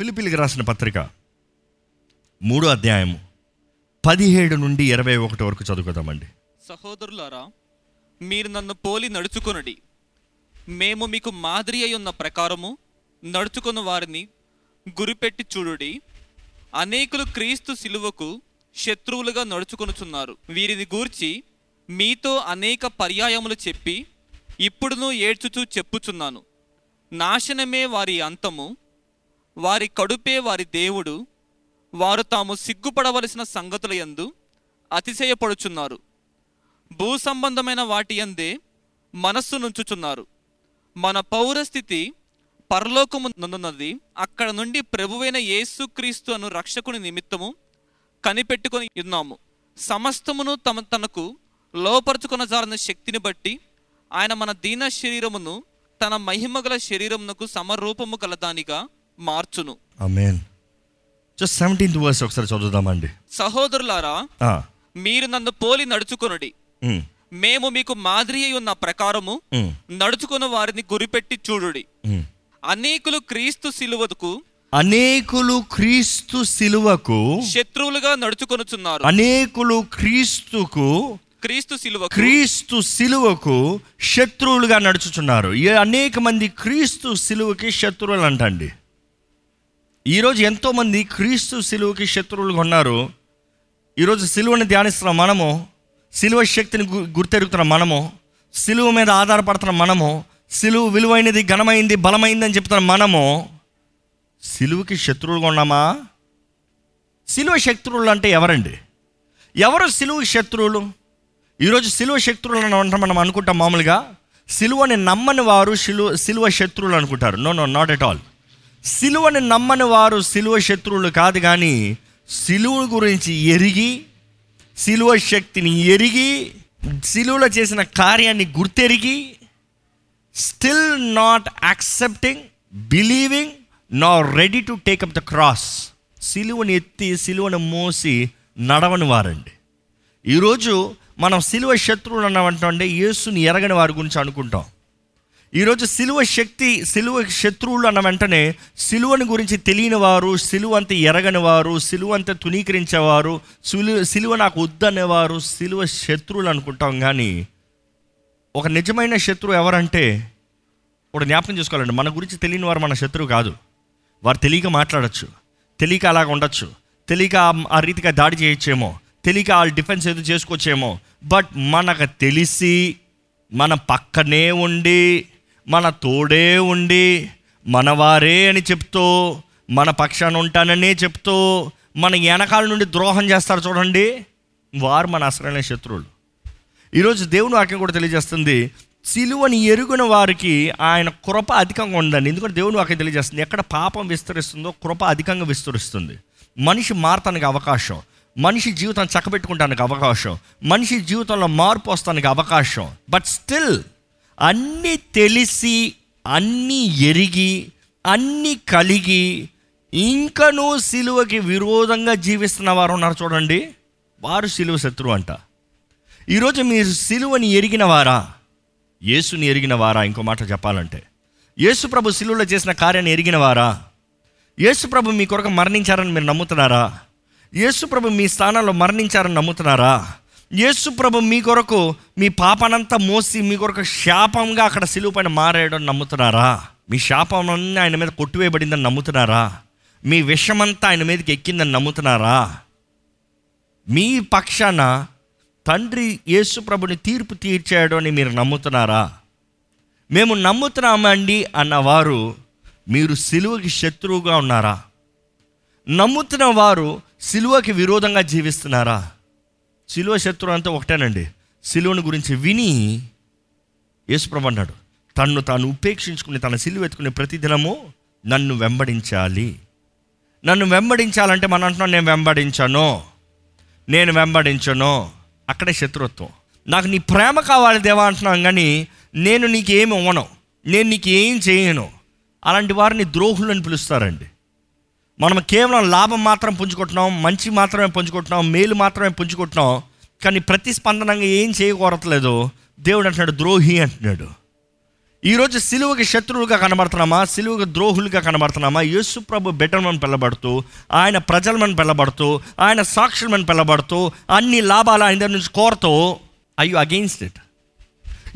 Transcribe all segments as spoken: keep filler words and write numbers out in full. ఫిలిప్పీలకు రాసిన పత్రిక మూడో అధ్యాయము పదిహేడు నుండి ఇరవై ఒకటి వరకు చదువుకుందామండి. సహోదరులారా, మీరు నన్ను పోలి నడుచుకొనడి. మేము మీకు మాదిరి అయి ఉన్న ప్రకారము నడుచుకున్న వారిని గురిపెట్టి చూడుడి. అనేకులు క్రీస్తు సిలువకు శత్రువులుగా నడుచుకొనుచున్నారు. వీరిని గూర్చి మీతో అనేక పర్యాయములు చెప్పి ఇప్పుడును ఏడ్చుచూ చెప్పుచున్నాను. నాశనమే వారి అంతము, వారి కడుపే వారి దేవుడు. వారు తాము సిగ్గుపడవలసిన సంగతుల యందు అతిశయపడుచున్నారు. భూ సంబంధమైన వాటి యందే మనస్సు నుంచుచున్నారు. మన పౌరస్థితి పరలోకమునందున్నది, అక్కడ నుండి ప్రభువైన యేసుక్రీస్తు అను రక్షకుని నిమిత్తము కనిపెట్టుకొని ఉన్నాము. సమస్తమును తమ తనకు లోపరుచుకున్న జారిన శక్తిని బట్టి ఆయన మన దీన శరీరమును తన మహిమగల శరీరమునకు సమరూపము కలదానిగా మార్చును. ఆమేన్. జస్ట్ పదిహేడవ వర్స్ ఒకసారి చదువుదామండి. సహోదరులారా, మీరు నన్ను పోలి నడుచుకొనుడి. మేము మీకు మాదిరి అయి ఉన్న ప్రకారము నడుచుకున్న వారిని గురిపెట్టి చూడుడి. అనేకులు క్రీస్తు సిలువకు అనేకులు క్రీస్తు సిలువకు శత్రువులుగా నడుచుకొనుచున్నారు. అనేకులు క్రీస్తుకు క్రీస్తు సిలువ క్రీస్తు సిలువకు శత్రువులుగా నడుచుచున్నారు. అనేక మంది క్రీస్తు సిలువకి శత్రువులు అంటండి. ఈరోజు ఎంతోమంది క్రీస్తు సిలువకి శత్రువులుగా ఉన్నారు. ఈరోజు సిలువని ధ్యానిస్తున్న మనము, సిలువ శక్తిని గుర్తెరుగుతున్న మనము, సిలువ మీద ఆధారపడుతున్న మనము, సిలువ విలువైనది, ఘనమైంది, బలమైంది అని చెప్తున్న మనము సిలువకి శత్రువులుగా ఉన్నామా? సిలువ శత్రువులు అంటే ఎవరండి? ఎవరు సిలువకి శత్రువులు? ఈరోజు సిలువ శత్రువులను ఉంటాం మనం అనుకుంటాం. మామూలుగా సిలువని నమ్మని వారు సిలువ సిలువ శత్రువులు అనుకుంటారు. No no not at all. సిలువని నమ్మని వారు సిలువ శత్రువులు కాదు, కానీ సిలువ గురించి ఎరిగి, సిలువ శక్తిని ఎరిగి, సిలువలో చేసిన కార్యాన్ని గుర్తెరిగి, still not accepting, believing, no ready to take up the cross, సిలువని ఎత్తి సిలువను మోసి నడవని వారండి. ఈరోజు మనం సిలువ శత్రువులు అన్నామంటే యేసుని ఎరగని వారి గురించి అనుకుంటాం. ఈరోజు సిలువ శక్తి సిలువ శత్రువులు అన్న వెంటనే సిలువని గురించి తెలియని వారు, సిలువ అంత ఎరగని వారు, సిలువ అంత తునీకరించేవారు, సిలువ సిలువ నాకు వద్దనేవారు సిలువ శత్రువులు అనుకుంటాం. కానీ ఒక నిజమైన శత్రువు ఎవరంటే, ఒక జ్ఞాపకం చేసుకోవాలండి, మన గురించి తెలియని వారు మన శత్రువు కాదు. వారు తెలియక మాట్లాడచ్చు, తెలియక అలాగ ఉండొచ్చు, తెలియక ఆ రీతిగా దాడి చేయొచ్చేమో, తెలియక వాళ్ళు డిఫెన్స్ ఏదో చేసుకోవచ్చేమో. బట్ మనకు తెలిసి మన పక్కనే ఉండి, మన తోడే ఉండి, మనవారే అని చెప్తూ, మన పక్షాన ఉంటాననే చెప్తూ మన వెనకాల నుండి ద్రోహం చేస్తారు చూడండి, వారు మన అసలైన శత్రువులు. ఈరోజు దేవుని వాక్యం కూడా తెలియజేస్తుంది, సిలువని ఎరుగున వారికి ఆయన కృప అధికంగా ఉందండి. ఎందుకంటే దేవుని వాక్యం తెలియజేస్తుంది, ఎక్కడ పాపం విస్తరిస్తుందో కృప అధికంగా విస్తరిస్తుంది. మనిషి మారటానికి అవకాశం, మనిషి జీవితాన్ని చక్కబెట్టుకుంటానికి అవకాశం, మనిషి జీవితంలో మార్పు వస్తానికి అవకాశం. బట్ స్టిల్ అన్నీ తెలిసి, అన్నీ ఎరిగి, అన్నీ కలిగి ఇంకనూ సిలువకి విరోధంగా జీవిస్తున్న వారు ఉన్నారు చూడండి, వారు సిలువ శత్రువు అంట. ఈరోజు మీరు సిలువని ఎరిగిన వారా? యేసుని ఎరిగిన వారా? ఇంకో మాట చెప్పాలంటే యేసు ప్రభు సిలువలో చేసిన కార్యాన్ని ఎరిగిన వారా? యేసు ప్రభు మీ కొరకు మరణించారని మీరు నమ్ముతున్నారా? యేసు ప్రభు మీ స్థానంలో మరణించారని నమ్ముతున్నారా? యేసు ప్రభు మీ కొరకు మీ పాపనంతా మోసి మీ కొరకు శాపంగా అక్కడ సిలువ పైన మారేయడం నమ్ముతున్నారా? మీ శాపం ఆయన మీద కొట్టివేయబడిందని నమ్ముతున్నారా? మీ విషమంతా ఆయన మీదకి ఎక్కిందని నమ్ముతున్నారా? మీ పక్షాన తండ్రి యేసు ప్రభుని తీర్పు తీర్చేయడం అని మీరు నమ్ముతున్నారా? మేము నమ్ముతున్నామండి అన్నవారు మీరు సిలువకి శత్రువుగా ఉన్నారా? నమ్ముతున్న వారు సిలువకి విరోధంగా జీవిస్తున్నారా? సిలువ శత్రువు అంతా ఒకటేనండి. సిలువను గురించి విని యేసుప్రభు అన్నాడు, తన్ను తాను ఉపేక్షించుకుని తన సిలువ ఎత్తుకునే ప్రతిదినము నన్ను వెంబడించాలి. నన్ను వెంబడించాలంటే మనం అంటున్నాం, నేను వెంబడించాను, నేను వెంబడించాను. అక్కడే శత్రుత్వం. నాకు నీ ప్రేమ కావాలి దేవా అంటున్నాం, కానీ నేను నీకేమి ఇవ్వను, నేను నీకేం చేయను. అలాంటి వారిని ద్రోహులు అని పిలుస్తారండి. మనం కేవలం లాభం మాత్రం పుంజుకుంటున్నాం, మంచి మాత్రమే పుంజుకుంటున్నాం, మేలు మాత్రమే పుంజుకుంటున్నాం, కానీ ప్రతిస్పందనంగా ఏం చేయకూడట్లేదు. దేవుడు అంటున్నాడు ద్రోహి అంటున్నాడు. ఈరోజు సిలువకి శత్రువులుగా కనబడుతున్నామా, సిలువకి ద్రోహులుగా కనబడుతున్నామా? యేసు ప్రభు బిడ్డలను పిలబడుతూ, ఆయన ప్రజలను పిలబడుతూ, ఆయన సాక్షులను పిలబడుతూ, అన్ని లాభాలు ఆయన దగ్గర నుంచి కోరుతూ, ఐ యు అగెయిన్స్ట్ ఇట్?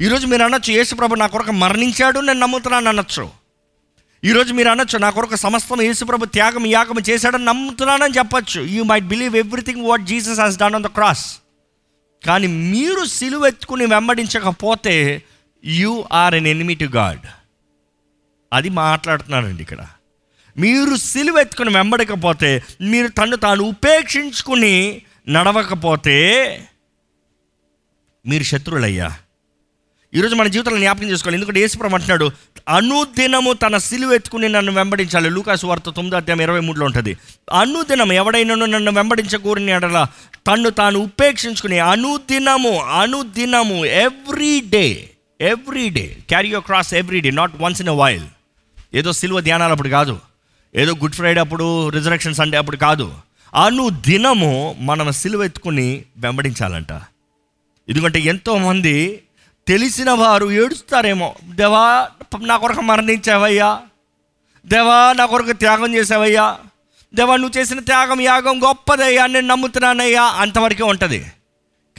ఈరోజు మీరు అనొచ్చు, యేసు ప్రభు నా కొరకు మరణించాడు, నేను నమ్ముతున్నాను అనొచ్చు. ఈరోజు మీరు అనొచ్చు, నా కొరకు సమస్తం యేసు ప్రభు త్యాగం యాగం చేశాడని నమ్ముతున్నానని చెప్పచ్చు. You might believe everything what Jesus has done on the cross. కానీ మీరు సిలువ ఎత్తుకుని వెంబడించకపోతే you are an enemy to God. అది మాట్లాడుతున్నానండి ఇక్కడ. మీరు సిలువ ఎత్తుకుని వెంబడకపోతే, మీరు తను తాను ఉపేక్షించుకుని నడవకపోతే మీరు శత్రువులయ్యా. ఈరోజు మన జీవితంలో జ్ఞాపకం చేసుకోవాలి. ఎందుకంటే యేసుప్రభువు అంటున్నాడు, అనుదినము తన సిలువ ఎత్తుకుని నన్ను వెంబడించాలి. లూకాసు వార్త తొమ్మిదో అధ్యాయం ఇరవై మూడులో ఉంటుంది. అనుదినం ఎవడైనాను నన్ను వెంబడించకూడని ఎడల తన్ను తాను ఉపేక్షించుకుని, అనుదినము అనుదినము every day every day carry your cross every day, not once in a while. ఏదో సిల్వ ధ్యానాలు అప్పుడు కాదు, ఏదో గుడ్ ఫ్రైడే అప్పుడు, రిజరెక్షన్ సండే అప్పుడు కాదు. అను దినము మనం సిలువ ఎత్తుకుని వెంబడించాలంట. ఎందుకంటే ఎంతోమంది తెలిసిన వారు ఏడుస్తారేమో, దేవా నా కొరకు మరణించావయ్యా, దేవా నా కొరకు త్యాగం చేసావయ్యా, దేవా నువ్వు చేసిన త్యాగం యాగం గొప్పదయ్యా, నేను నమ్ముతున్నానయ్యా, అంతవరకే ఉంటుంది.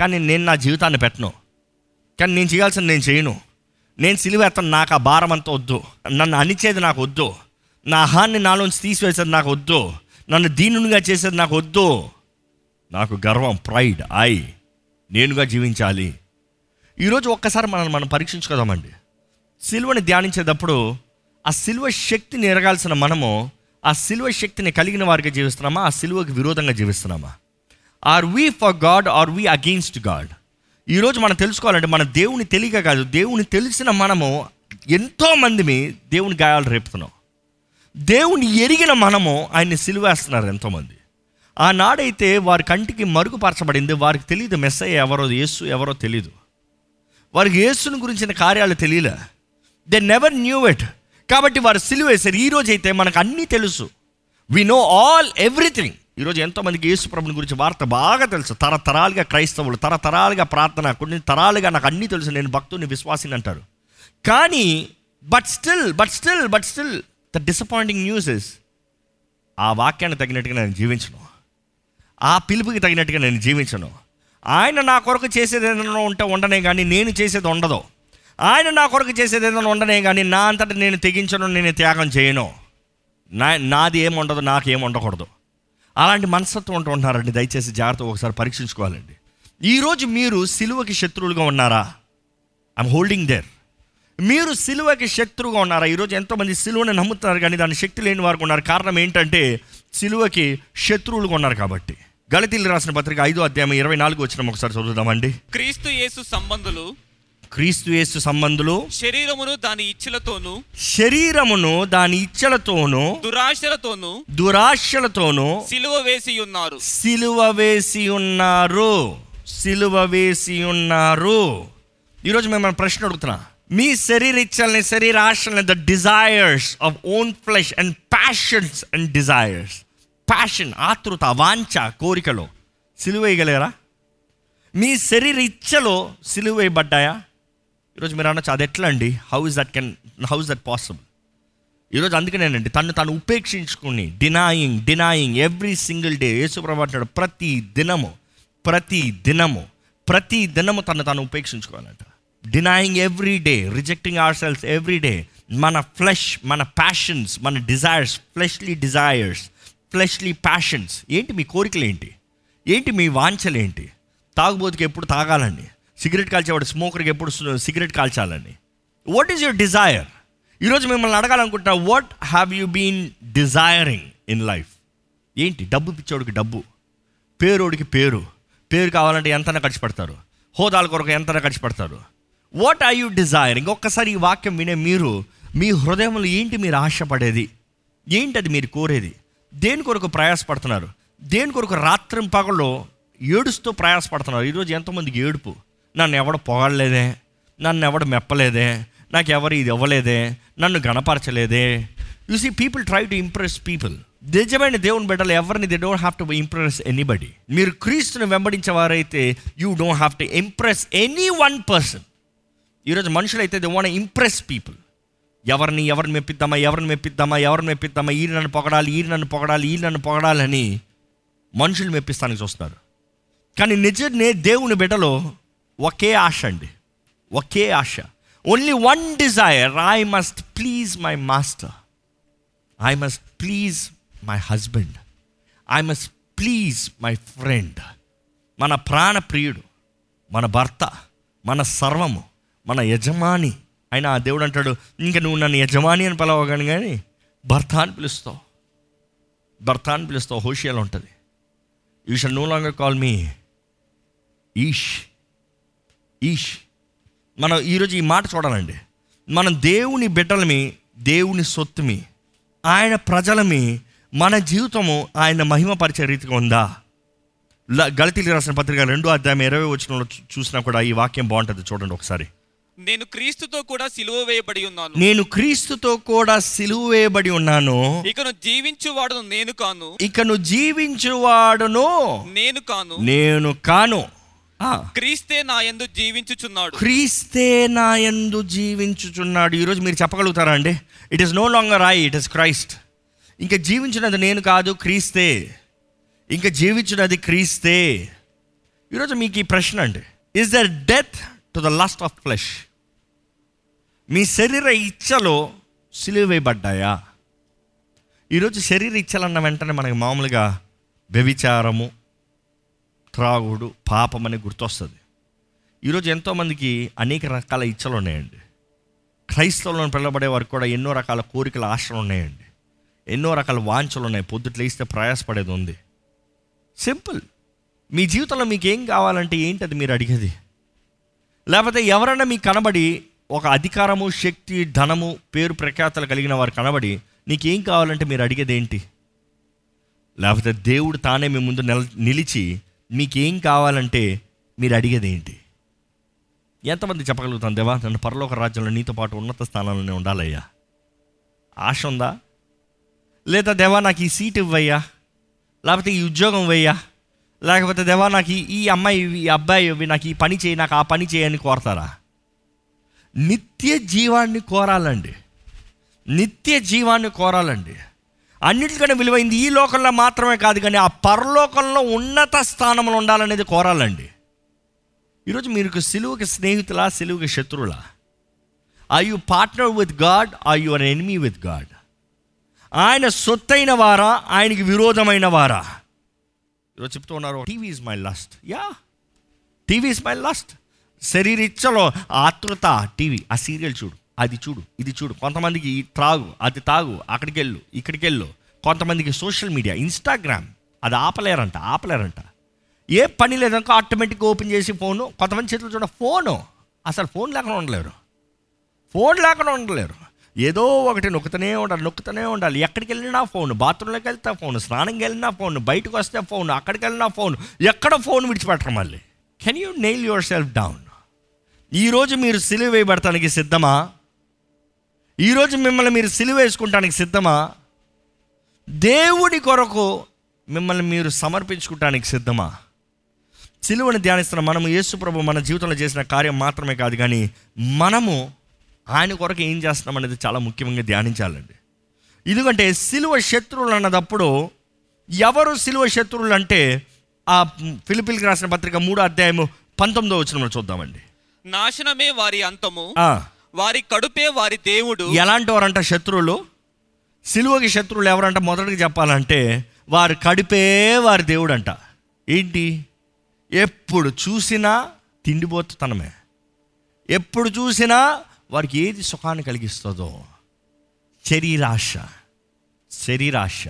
కానీ నేను నా జీవితాన్ని పెట్టను, కానీ నేను చేయాల్సింది నేను చేయను, నేను సిలువ ఎత్తను, నాకు ఆ భారం అంతా వద్దు, నన్ను అణిచేది నాకు వద్దు, నా అహాన్ని నాలోంచి తీసివేసేది నాకు వద్దు, నన్ను దీనునిగా చేసేది నాకు వద్దు, నాకు గర్వం, ప్రైడ్, ఐ నేనుగా జీవించాలి. ఈరోజు ఒక్కసారి మనం మనం పరీక్షించుకోదామండి. సిలువని ధ్యానించేటప్పుడు ఆ సిలువ శక్తిని ఎరగాల్సిన మనము ఆ సిలువ శక్తిని కలిగిన వారికి జీవిస్తున్నామా, ఆ సిలువకి విరోధంగా జీవిస్తున్నామా? Are we for God, are we against God? ఈరోజు మనం తెలుసుకోవాలంటే, మన దేవుని తెలియక కాదు, దేవుని తెలిసిన మనము ఎంతోమందిని దేవుని గాయాలు రేపుతున్నాం. దేవుని ఎరిగిన మనము ఆయన్ని సిలువేస్తున్నారు ఎంతోమంది. ఆనాడైతే వారి కంటికి మరుగుపరచబడింది, వారికి తెలియదు మెస్సయ్య ఎవరో, యేసు ఎవరో తెలియదు, వారికి యేసుని గురించిన కార్యాలు తెలియలే, దే నెవర్ న్యూ ఇట్. కాబట్టి వారు సిలువ వేశారు. ఈరోజు అయితే మనకు అన్నీ తెలుసు, వి నో ఆల్ ఎవ్రీథింగ్. ఈరోజు ఎంతోమందికి యేసు ప్రభుని గురించి వార్త బాగా తెలుసు, తరతరాలుగా క్రైస్తవులు, తరతరాలుగా ప్రార్థన, కొన్ని తరాలుగా నాకు అన్నీ తెలుసు, నేను భక్తుని, విశ్వాసిని అంటారు. కానీ but still but still but still the disappointing news is, ఆ వాక్యాన్ని తగినట్టుగా నేను జీవించను, ఆ పిలుపుకి తగినట్టుగా నేను జీవించను. ఆయన నా కొరకు చేసేది ఏదైనా ఉంటే ఉండనే కానీ నేను చేసేది ఉండదు, ఆయన నా కొరకు చేసేది ఏదైనా ఉండనే కానీ నా అంతటా నేను తెగించను, నేను త్యాగం చేయను, నా నాది ఏమి ఉండదు, నాకేం ఉండకూడదు. అలాంటి మనస్తత్వం ఉంటూ ఉంటున్నారండి. దయచేసి జాగ్రత్తగా ఒకసారి పరీక్షించుకోవాలండి. ఈరోజు మీరు సిలువకి శత్రువులుగా ఉన్నారా? I'm holding there. మీరు సిలువకి శత్రువుగా ఉన్నారా? ఈరోజు ఎంతోమంది సిలువని నమ్ముతున్నారు కానీ దాని శక్తి లేని వారికి ఉన్నారు. కారణం ఏంటంటే సిలువకి శత్రువులుగా ఉన్నారు కాబట్టి. గలతీయులకు రాసిన పత్రిక ఐదో అధ్యాయం ఇరవై నాలుగు వచనం ఒకసారి చదువుదామండి. క్రీస్తు యేసు సంబంధులు క్రీస్తు యేసు సంబంధులు శరీరమును దాని ఇచ్చలతోను శరీరమును దాని ఇచ్చలతోను దురాశలతోను దురాశలతోను సిలువ వేసి ఉన్నారు సిలువ వేసి ఉన్నారు సిలువ వేసి ఉన్నారు ఈరోజు మేము ప్రశ్న అడుగుతున్నా, మీ శరీర ఇచ్చల్ని, శరీర ఆశల్ని, the desires of own flesh and passions and desires, passion ఆతృత, వాంఛ, కోరికలో సిలువ వేయగలరా? మీ శరీర ఇచ్చలో సిలువ వేయబడ్డాయా? ఈరోజు మీరు అనొచ్చు, అది ఎట్లా అండి, how is that can how is that possible? ఈరోజు అందుకనేనండి, తను తాను ఉపేక్షించుకుని, denying denying every single day. యేసుప్రభువు అంటాడు ప్రతి దినము ప్రతి దినము ప్రతి దినము తను తాను ఉపేక్షించుకోవాలంట. Denying every day, rejecting our selves every day. మన ఫ్లెష్, మన ప్యాషన్స్, మన desires, fleshly desires, fleshly passions. ఏంటి మీ కోరికలు? ఏంటి ఏంటి మీ వాంఛలు? ఏంటి? తాగుబోతుకి ఎప్పుడు తాగాలని, సిగరెట్ కాల్చేవాడు స్మోకర్కి ఎప్పుడు సిగరెట్ కాల్చాలని. What is your desire? ఈరోజు మిమ్మల్ని అడగాలనుకుంటున్నా, what have you been desiring in life? ఏంటి? డబ్బు పిచ్చోడికి డబ్బు, పేరోడికి పేరు. పేరు కావాలంటే ఎంతైనా ఖర్చు పెడతారు, హోదాల కొరకు ఎంతైనా ఖర్చు పెడతారు. What are you desiring? ఒక్కసారి ఈ వాక్యం వినే మీరు, మీ హృదయంలో ఏంటి మీరు ఆశపడేది? ఏంటది మీరు కోరేది? దేని కొరకు ప్రయాసపడుతున్నారు? దేని కొరకు రాత్రి పగలు ఏడుస్తూ ప్రయాసపడుతున్నారు? ఈరోజు ఎంతోమందికి ఏడుపు, నన్ను ఎవడు పొగడలేదే, నన్ను ఎవడు మెప్పలేదే, నాకు ఎవరు ఇది ఇవ్వలేదే, నన్ను గణపరచలేదే. You see people try to impress people. నిజమైన దేవుని బిడ్డలు ఎవరిని, they don't have to impress anybody. మీరు క్రీస్తుని వెంబడించేవారైతే you don't have to impress any one person. ఈరోజు మనుషులైతే దే వాంట్ ఇంప్రెస్ పీపుల్. ఎవరిని ఎవరిని మెప్పిద్దామా ఎవరిని మెప్పిద్దామా ఎవరిని మెప్పిద్దామా ఈ నన్ను పొగడాలి ఈ నన్ను పొగడాలి ఈ నన్ను పొగడాలని మనుషులు మెప్పిస్తానికి చూస్తున్నారు. కానీ నిజమే దేవుని బిడ్డలో ఒకే ఆశ అండి, ఒకే ఆశ, only one desire, I must please my master, I must please my husband, I must please my friend. మన ప్రాణప్రియుడు, మన భర్త, మన సర్వము, మన యజమాని అయినా దేవుడు అంటాడు, ఇంకా నువ్వు నన్ను యజమాని అని పిలవగాను కానీ భర్త అని పిలుస్తావు, భర్త అని పిలుస్తావు. హోషియాలో ఉంటుంది, you shall no longer call me ఈష్ ఈష్. మనం ఈరోజు ఈ మాట చూడాలండి, మనం దేవుని బిడ్డలమి, దేవుని సొత్తుమి, ఆయన ప్రజలమి, మన జీవితము ఆయన మహిమపరిచే రీతిగా ఉందా? గలతీలు రాసిన పత్రిక రెండో అధ్యాయం ఇరవై వచనంలో చూసినా కూడా ఈ వాక్యం బాగుంటుంది, చూడండి ఒకసారి. నేను క్రీస్తుతో కూడా సిలువ వేయబడి ఉన్నాను, నేను క్రీస్తుతో కూడా సిలువ వేయబడి ఉన్నాను, ఇకను జీవించువాడును నేను కాను, ఇకను జీవించువాడును నేను కాను, నేను కాను, క్రీస్తే నా యందు జీవించుచున్నాడు, క్రీస్తే నా యందు జీవించుచున్నాడు. ఈరోజు మీరు చెప్పగలుగుతారా అండి, it is no longer I, it is Christ. ఇంకా జీవించినది నేను కాదు, క్రీస్తే. ఇంకా జీవించినది క్రీస్తే. ఈరోజు మీకు ఈ ప్రశ్న అండి, is there death to the lust of flesh? మీ శరీర ఇచ్చలో సిలువ వేయబడ్డాయా? ఈరోజు శరీర ఇచ్చలన్న వెంటనే మనకి మామూలుగా వ్యభిచారము, త్రాగుడు, పాపం అని గుర్తొస్తుంది. ఈరోజు ఎంతోమందికి అనేక రకాల ఇచ్చలు ఉన్నాయండి. క్రైస్తవులను పిలవబడే వారికి కూడా ఎన్నో రకాల కోరికల ఆశలు ఉన్నాయండి, ఎన్నో రకాల వాంఛలు ఉన్నాయి. పొద్దుట్లేస్తే ప్రయాసపడేది ఉంది. సింపుల్, మీ జీవితంలో మీకు ఏం కావాలంటే ఏంటి అది మీరు అడిగేది. లేకపోతే ఎవరైనా మీకు కనబడి, ఒక అధికారము, శక్తి, ధనము, పేరు ప్రఖ్యాతలు కలిగిన వారు కనబడి నీకేం కావాలంటే మీరు అడిగేది ఏంటి? లేకపోతే దేవుడు తానే మీ ముందు నిల నిలిచి మీకేం కావాలంటే మీరు అడిగేది ఏంటి? ఎంతమంది చెప్పగలుగుతాను, దేవా నన్ను పరలోక రాజ్యంలో నీతో పాటు ఉన్నత స్థానాలనే ఉండాలయ్యా, ఆశ ఉందా? లేదా దేవా నాకు ఈ సీట్ ఇవ్వయ్యా, లేకపోతే ఈ ఉద్యోగం వేయ్యా, లేకపోతే దేవా నాకు ఈ అమ్మాయి ఈ అబ్బాయి ఇవి, నాకు ఈ పని చేయి, నాకు ఆ పని చేయని కోరతారా? నిత్య జీవాన్ని కోరాలండి, నిత్య జీవాన్ని కోరాలండి. అన్నిటికన్నా విలువైంది ఈ లోకంలో మాత్రమే కాదు, కానీ ఆ పరలోకంలో ఉన్నత స్థానంలో ఉండాలనేది కోరాలండి. ఈరోజు మీరు సిలువుకి స్నేహితులా, సిలువుకి శత్రువులా? Are you partner with God, are you an enemy with God? ఆయన సొత్తైన వారా, ఆయనకి విరోధమైన వారా? ఈరోజు చెప్తూ ఉన్నారు, TV is my lust. Yeah, TV is my lust. శరీర ఇచ్చలో ఆతృత, టీవీ, ఆ సీరియల్ చూడు, అది చూడు, ఇది చూడు. కొంతమందికి త్రాగు, అది తాగు, అక్కడికి వెళ్ళు, ఇక్కడికి వెళ్ళు. కొంతమందికి సోషల్ మీడియా, ఇన్స్టాగ్రామ్, అది ఆపలేరంట, ఆపలేరంట. ఏ పని లేదనుకో ఆటోమేటిక్గా ఓపెన్ చేసి ఫోను. కొంతమంది చేతులు చూడ ఫోను, అసలు ఫోన్ లేకుండా ఉండలేరు, ఫోన్ లేకుండా ఉండలేరు. ఏదో ఒకటి నొక్కుతూనే ఉండాలి, నొక్కుతూనే ఉండాలి. ఎక్కడికి వెళ్ళినా ఫోన్, బాత్రూంలోకి వెళ్తే ఫోన్, స్నానంకి వెళ్ళినా ఫోన్, బయటకు వస్తే ఫోన్, అక్కడికి వెళ్ళినా ఫోన్, ఎక్కడ ఫోన్ విడిచిపెట్టరు. మళ్ళీ can you nail yourself down? ఈరోజు మీరు సిలువ వేయబడటానికి సిద్ధమా? ఈరోజు మిమ్మల్ని మీరు సిలువ వేసుకుంటానికి సిద్ధమా? దేవుడి కొరకు మిమ్మల్ని మీరు సమర్పించుకోవటానికి సిద్ధమా? సిలువను ధ్యానిస్తున్న మనము యేసు ప్రభు మన జీవితంలో చేసిన కార్యం మాత్రమే కాదు, కానీ మనము ఆయన కొరకు ఏం చేస్తున్నాం అనేది చాలా ముఖ్యంగా ధ్యానించాలండి. ఎందుకంటే సిలువ శత్రువులు అన్నదప్పుడు ఎవరు సిలువ శత్రువులు అంటే, ఆ ఫిలిప్పీలకు రాసిన పత్రిక మూడో అధ్యాయము పంతొమ్మిదో వచనంలో చూద్దామండి. నాశనమే వారి అంతము, వారి కడుపే వారి దేవుడు. ఎలాంటి వారంట శత్రువులు? సిలువకి శత్రువులు ఎవరంట? మొదటికి చెప్పాలంటే వారి కడుపే వారి దేవుడు అంట. ఏంటి? ఎప్పుడు చూసినా తిండిపోతుతనమే, ఎప్పుడు చూసినా వారికి ఏది సుఖాన్ని కలిగిస్తుందో శరీరాశ, శరీరాశ.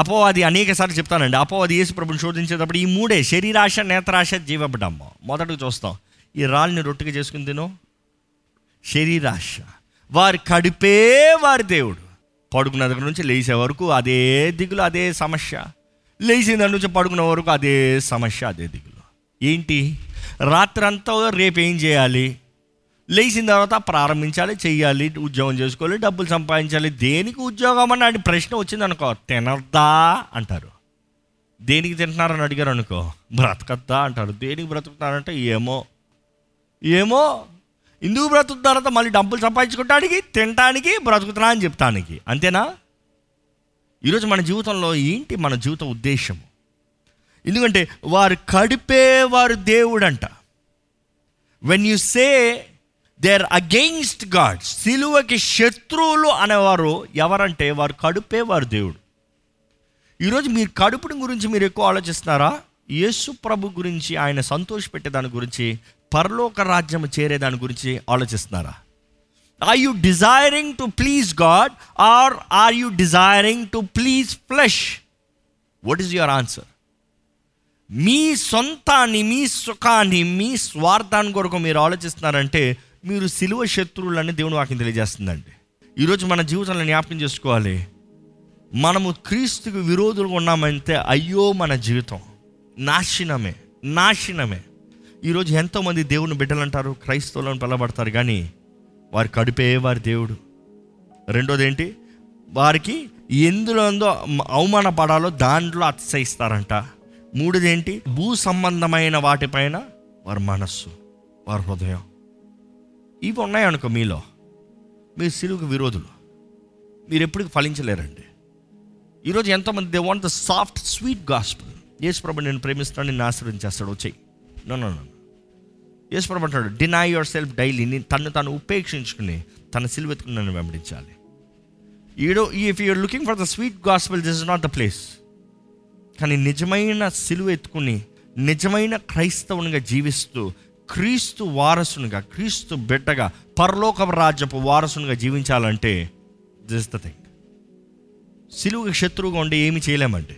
అపో అది అనేక సార్లు చెప్తానండి, అపో అది యేసు ప్రభుని శోధించేటప్పుడు ఈ మూడే, శరీరాశ, నేత్రాశ, జీవబడమ్మ. మొదటగా చూస్తాం, ఈ రాళ్ళని రొట్టెగా చేసుకుని తిను, శరీరాశ. వారు కడిపే వారి దేవుడు. పడుకున్న దగ్గర నుంచి లేచే వరకు అదే దిగులు, అదే సమస్య. లేచిన దగ్గర నుంచి పడుకున్న వరకు అదే సమస్య, అదే దిగులు. ఏంటి? రాత్రంతా రేపేం చేయాలి, లేచిన తర్వాత ప్రారంభించాలి, చెయ్యాలి, ఉద్యోగం చేసుకోవాలి, డబ్బులు సంపాదించాలి. దేనికి ఉద్యోగం అని ప్రశ్న వచ్చిందనుకో తినద్దా అంటారు, దేనికి తింటున్నారని అడిగారు అనుకో బ్రతకద్దా అంటారు, దేనికి బ్రతుకుతారంటే ఏమో ఏమో ఇందుకు బ్రతుకున్న తర్వాత మళ్ళీ డబ్బులు సంపాదించుకోవటానికి, తినడానికి, బ్రతుకుతున్నా అని చెప్తానికి. అంతేనా? ఈరోజు మన జీవితంలో ఏంటి మన జీవిత ఉద్దేశము? ఎందుకంటే వారు కడిపే వారు దేవుడంట. When you say they are against God, సిలువకి శత్రువులు అనేవారు ఎవరంటే వారు కడిపే వారు దేవుడు. ఈరోజు మీరు కడుపుని గురించి మీరు ఎక్కువ ఆలోచిస్తున్నారా? యేసు ప్రభు గురించి, ఆయన సంతోషపెట్టేదాని గురించి, పరలోక రాజ్యం చేరేదాని గురించి ఆలోచిస్తున్నారా? Are you desiring to please God or are you desiring to please flesh? What is your answer? మీ సొంతాన్ని, మీ సుఖాన్ని, మీ స్వార్థాన్ని కొరకు మీరు ఆలోచిస్తున్నారంటే మీరు సిలువ శత్రువులని దేవుని వాక్యం తెలియజేస్తుందండి. ఈరోజు మన జీవితంలో జ్ఞాపకం చేసుకోవాలి, మనము క్రీస్తుకు విరోధులుగా ఉన్నామంటే అయ్యో మన జీవితం నాశనమే, నాశనమే. ఈరోజు ఎంతోమంది దేవుని బిడ్డలు అంటారు, క్రైస్తవులను పిలబడతారు, కానీ వారు కడిపే వారి దేవుడు. రెండోది ఏంటి? వారికి ఎందులో అవమానపడాలో దాంట్లో అతిశయిస్తారంట. మూడోది ఏంటి? భూ సంబంధమైన వాటిపైన వారి మనస్సు, వారి హృదయం. ఇవి ఉన్నాయనుకో మీలో, మీరు సిలువుకు విరోధులు, మీరు ఎప్పటికీ ఫలించలేరండి. ఈరోజు ఎంతోమంది they want the soft sweet gospel. యేసుప్రభు నేను ప్రేమిస్తున్నాను, నేను ఆశ్రయించేస్తాడు, వచ్చేయి. నో నో నో యేసుప్రభు అంటాడు, డినై యువర్ సెల్ఫ్ డైలీ. నేను తను తను ఉపేక్షించుకుని తన సిలువెత్తుకుని నన్ను వెంబడించాలి. ఈడో if you're looking for the sweet gospel, this is not the place. కానీ నిజమైన సిలువ ఎత్తుకుని, నిజమైన క్రైస్తవునిగా జీవిస్తూ, క్రీస్తు వారసునిగా, క్రీస్తు బిడ్డగా, పరలోక రాజ్యపు వారసునిగా జీవించాలంటే దిస్ ఇస్ ద థింగ్. సిలువుకి శత్రువుగా ఉండి ఏమి చేయలేమండి.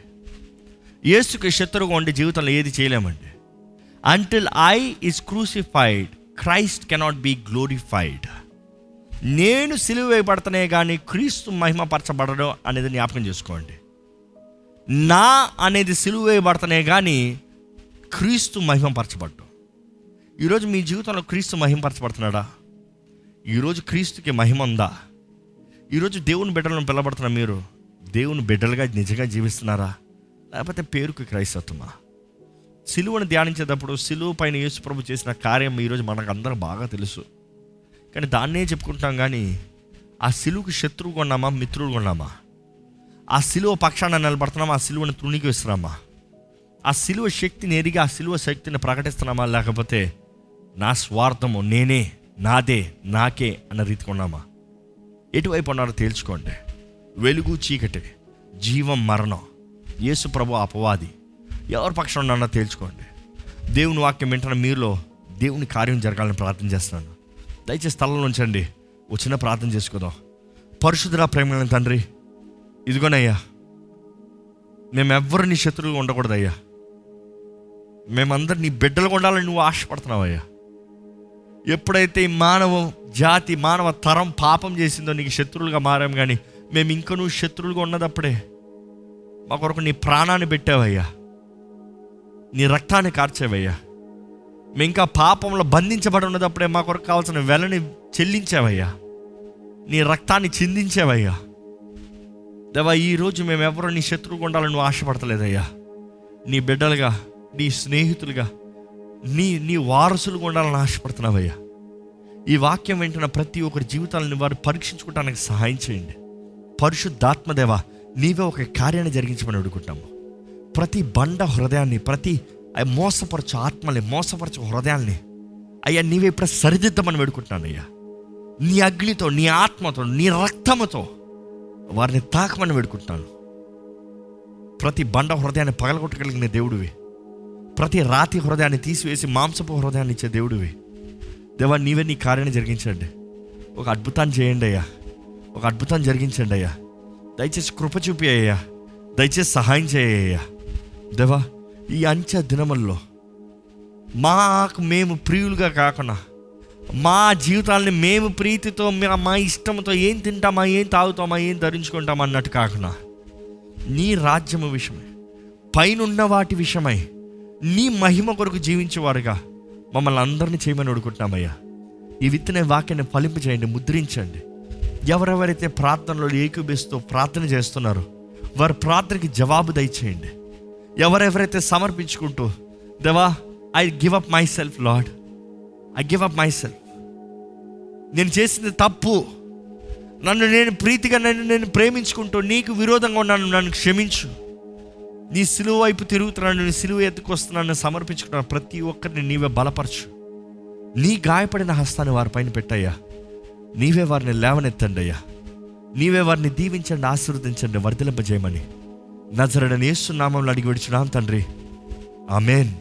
యేసుకి శత్రువుగా ఉండి జీవితంలో ఏది చేయలేమండి. Until I is crucified, Christ cannot be glorified. నేను సిలువ వేయబడతానే కానీ క్రీస్తు మహిమపరచబడడం అనేది జ్ఞాపకం చేసుకోండి. నా అనేది సిలువ వేయబడతానే కానీ క్రీస్తు మహిమపరచబడ్డం. ఈరోజు మీ జీవితంలో క్రీస్తు మహిమపరచబడుతున్నాడా? ఈరోజు క్రీస్తుకి మహిమ ఉందా? ఈరోజు దేవుని బిడ్డలను పిలబడుతున్న మీరు దేవుని బిడ్డలుగా నిజంగా జీవిస్తున్నారా, లేకపోతే పేరుకి క్రైస్తవమా? సిలువను ధ్యానించేటప్పుడు సిలువ పైన యేసుప్రభు చేసిన కార్యం ఈరోజు మనకు అందరూ బాగా తెలుసు, కానీ దాన్నే చెప్పుకుంటాం. కానీ ఆ సిలువుకు శత్రువు కొన్నామా, మిత్రుడు కొన్నామా? ఆ సిలువ పక్షాన నిలబడుతున్నామా, ఆ సిలువను తృణీకి వేస్తున్నామా? ఆ సిలువ శక్తిని ఎరిగి ఆ సిలువ శక్తిని ప్రకటిస్తున్నామా, లేకపోతే నా స్వార్థము, నేనే, నాదే, నాకే అన్న రీతి కొన్నామా? ఎటువైపు ఉన్నారో తేల్చుకోండి. వెలుగు చీకటి, జీవం మరణం, యేసు ప్రభు అపవాది, ఎవరి పక్షం ఉన్నానో తేల్చుకోండి. దేవుని వాక్యం వెంటనే మీరులో దేవుని కార్యం జరగాలని ప్రార్థన చేస్తున్నాను. దయచేసి స్థలంలో ఉంచండి, వచ్చిన ప్రార్థన చేసుకుందాం. పరిశుద్ధుడా, ప్రేమ తండ్రి, ఇదిగోనయ్యా, మేమెవ్వరు నీ శత్రువులు ఉండకూడదయ్యా. మేమందరూ నీ బిడ్డలుగా ఉండాలని నువ్వు ఆశపడుతున్నావయ్యా. ఎప్పుడైతే మానవ జాతి, మానవ తరం పాపం చేసిందో నీకు శత్రువులుగా మారాం, కానీ మేము ఇంకా నువ్వు శత్రువులుగా ఉన్నదప్పుడే మా కొరకు నీ ప్రాణాన్ని పెట్టావయ్యా, నీ రక్తాన్ని కార్చేవయ్యా. మేము ఇంకా పాపంలో బంధించబడి ఉన్నదప్పుడే మా కొరకు కావాల్సిన వెలని చెల్లించావయ్యా, నీ రక్తాన్ని చిందించావయ్యా. దేవా, ఈరోజు మేమెవరూ నీ శత్రువుగా ఉండాలని నువ్వు ఆశపడతలేదయ్యా. నీ బిడ్డలుగా, నీ స్నేహితులుగా, నీ నీ వారసులుగా ఉండాలని ఆశపడుతున్నావయ్యా. ఈ వాక్యం వెంటనే ప్రతి ఒక్కరి జీవితాలను వారు పరీక్షించుకోవడానికి సహాయం చేయండి. పరిశుద్ధాత్మదేవా, నీవే ఒక కార్యాన్ని జరిగించమని అడుగుతాము. ప్రతి బండ హృదయాన్ని, ప్రతి మోసపరచు ఆత్మల్ని, మోసపరచు హృదయాల్ని అయ్యా నీవే ఇప్పుడు సరిదిద్దమని వేడుకుంటున్నానయ్యా. నీ అగ్నితో, నీ ఆత్మతో, నీ రక్తముతో వారిని తాకమని వేడుకుంటున్నాను. ప్రతి బండ హృదయాన్ని పగలగొట్టగలిగిన దేవుడివి, ప్రతి రాతి హృదయాన్ని తీసివేసి మాంసపు హృదయాన్ని ఇచ్చే దేవుడివి. దేవా, నీవే నీ కార్యాన్ని జరిగించండి. ఒక అద్భుతాన్ని చేయండి అయ్యా, ఒక అద్భుతాన్ని జరిగించండి అయ్యా. దయచేసి కృప చూపి అయ్యా, దయచేసి సహాయం చేయయ్యా. దేవా, ఈ అంచె దినముల్లో మాకు మేము ప్రియులుగా కాకుండా, మా జీవితాలని మేము ప్రీతితో, మా ఇష్టంతో ఏం తింటామా, ఏం తాగుతామా, ఏం ధరించుకుంటామా అన్నట్టు కాకుండా, నీ రాజ్యము విషయమై, పైనున్న వాటి విషయమై, నీ మహిమ కొరకు జీవించేవారుగా మమ్మల్ని అందరినీ చేయమని అడుగుతున్నామయ్యా. ఈ విత్తనే వాక్యాన్ని ఫలింపు చేయండి, ముద్రించండి. ఎవరెవరైతే ప్రార్థనలో ఏకీభిస్తూ ప్రార్థన చేస్తున్నారో వారి ప్రార్థనకి జవాబు దయచేయండి. ఎవరెవరైతే సమర్పించుకుంటూ, దేవా I give up myself Lord, I give up myself, నేను చేసింది తప్పు, నన్ను నేను ప్రీతిగా నన్ను నేను ప్రేమించుకుంటూ నీకు విరోధంగా ఉన్నాను, నన్ను క్షమించు, నీ సిలువ వైపు తిరుగుతున్నాను, నీ సిలువ ఎత్తుకొస్తున్నాను, సమర్పించుకున్నాను, ప్రతి ఒక్కరిని నీవే బలపరచు, నీ గాయపడిన హస్తాన్ని వారిపైన పెట్టయ్యా, నీవే వారిని లేవనెత్తండి అయ్యా, నీవే వారిని దీవించండి, ఆశీర్వదించండి, వర్ధిలింపజేయమని నజరేయుడైన యేసు నామములో అడిగి విడుచున్నాం తండ్రి, ఆమేన్.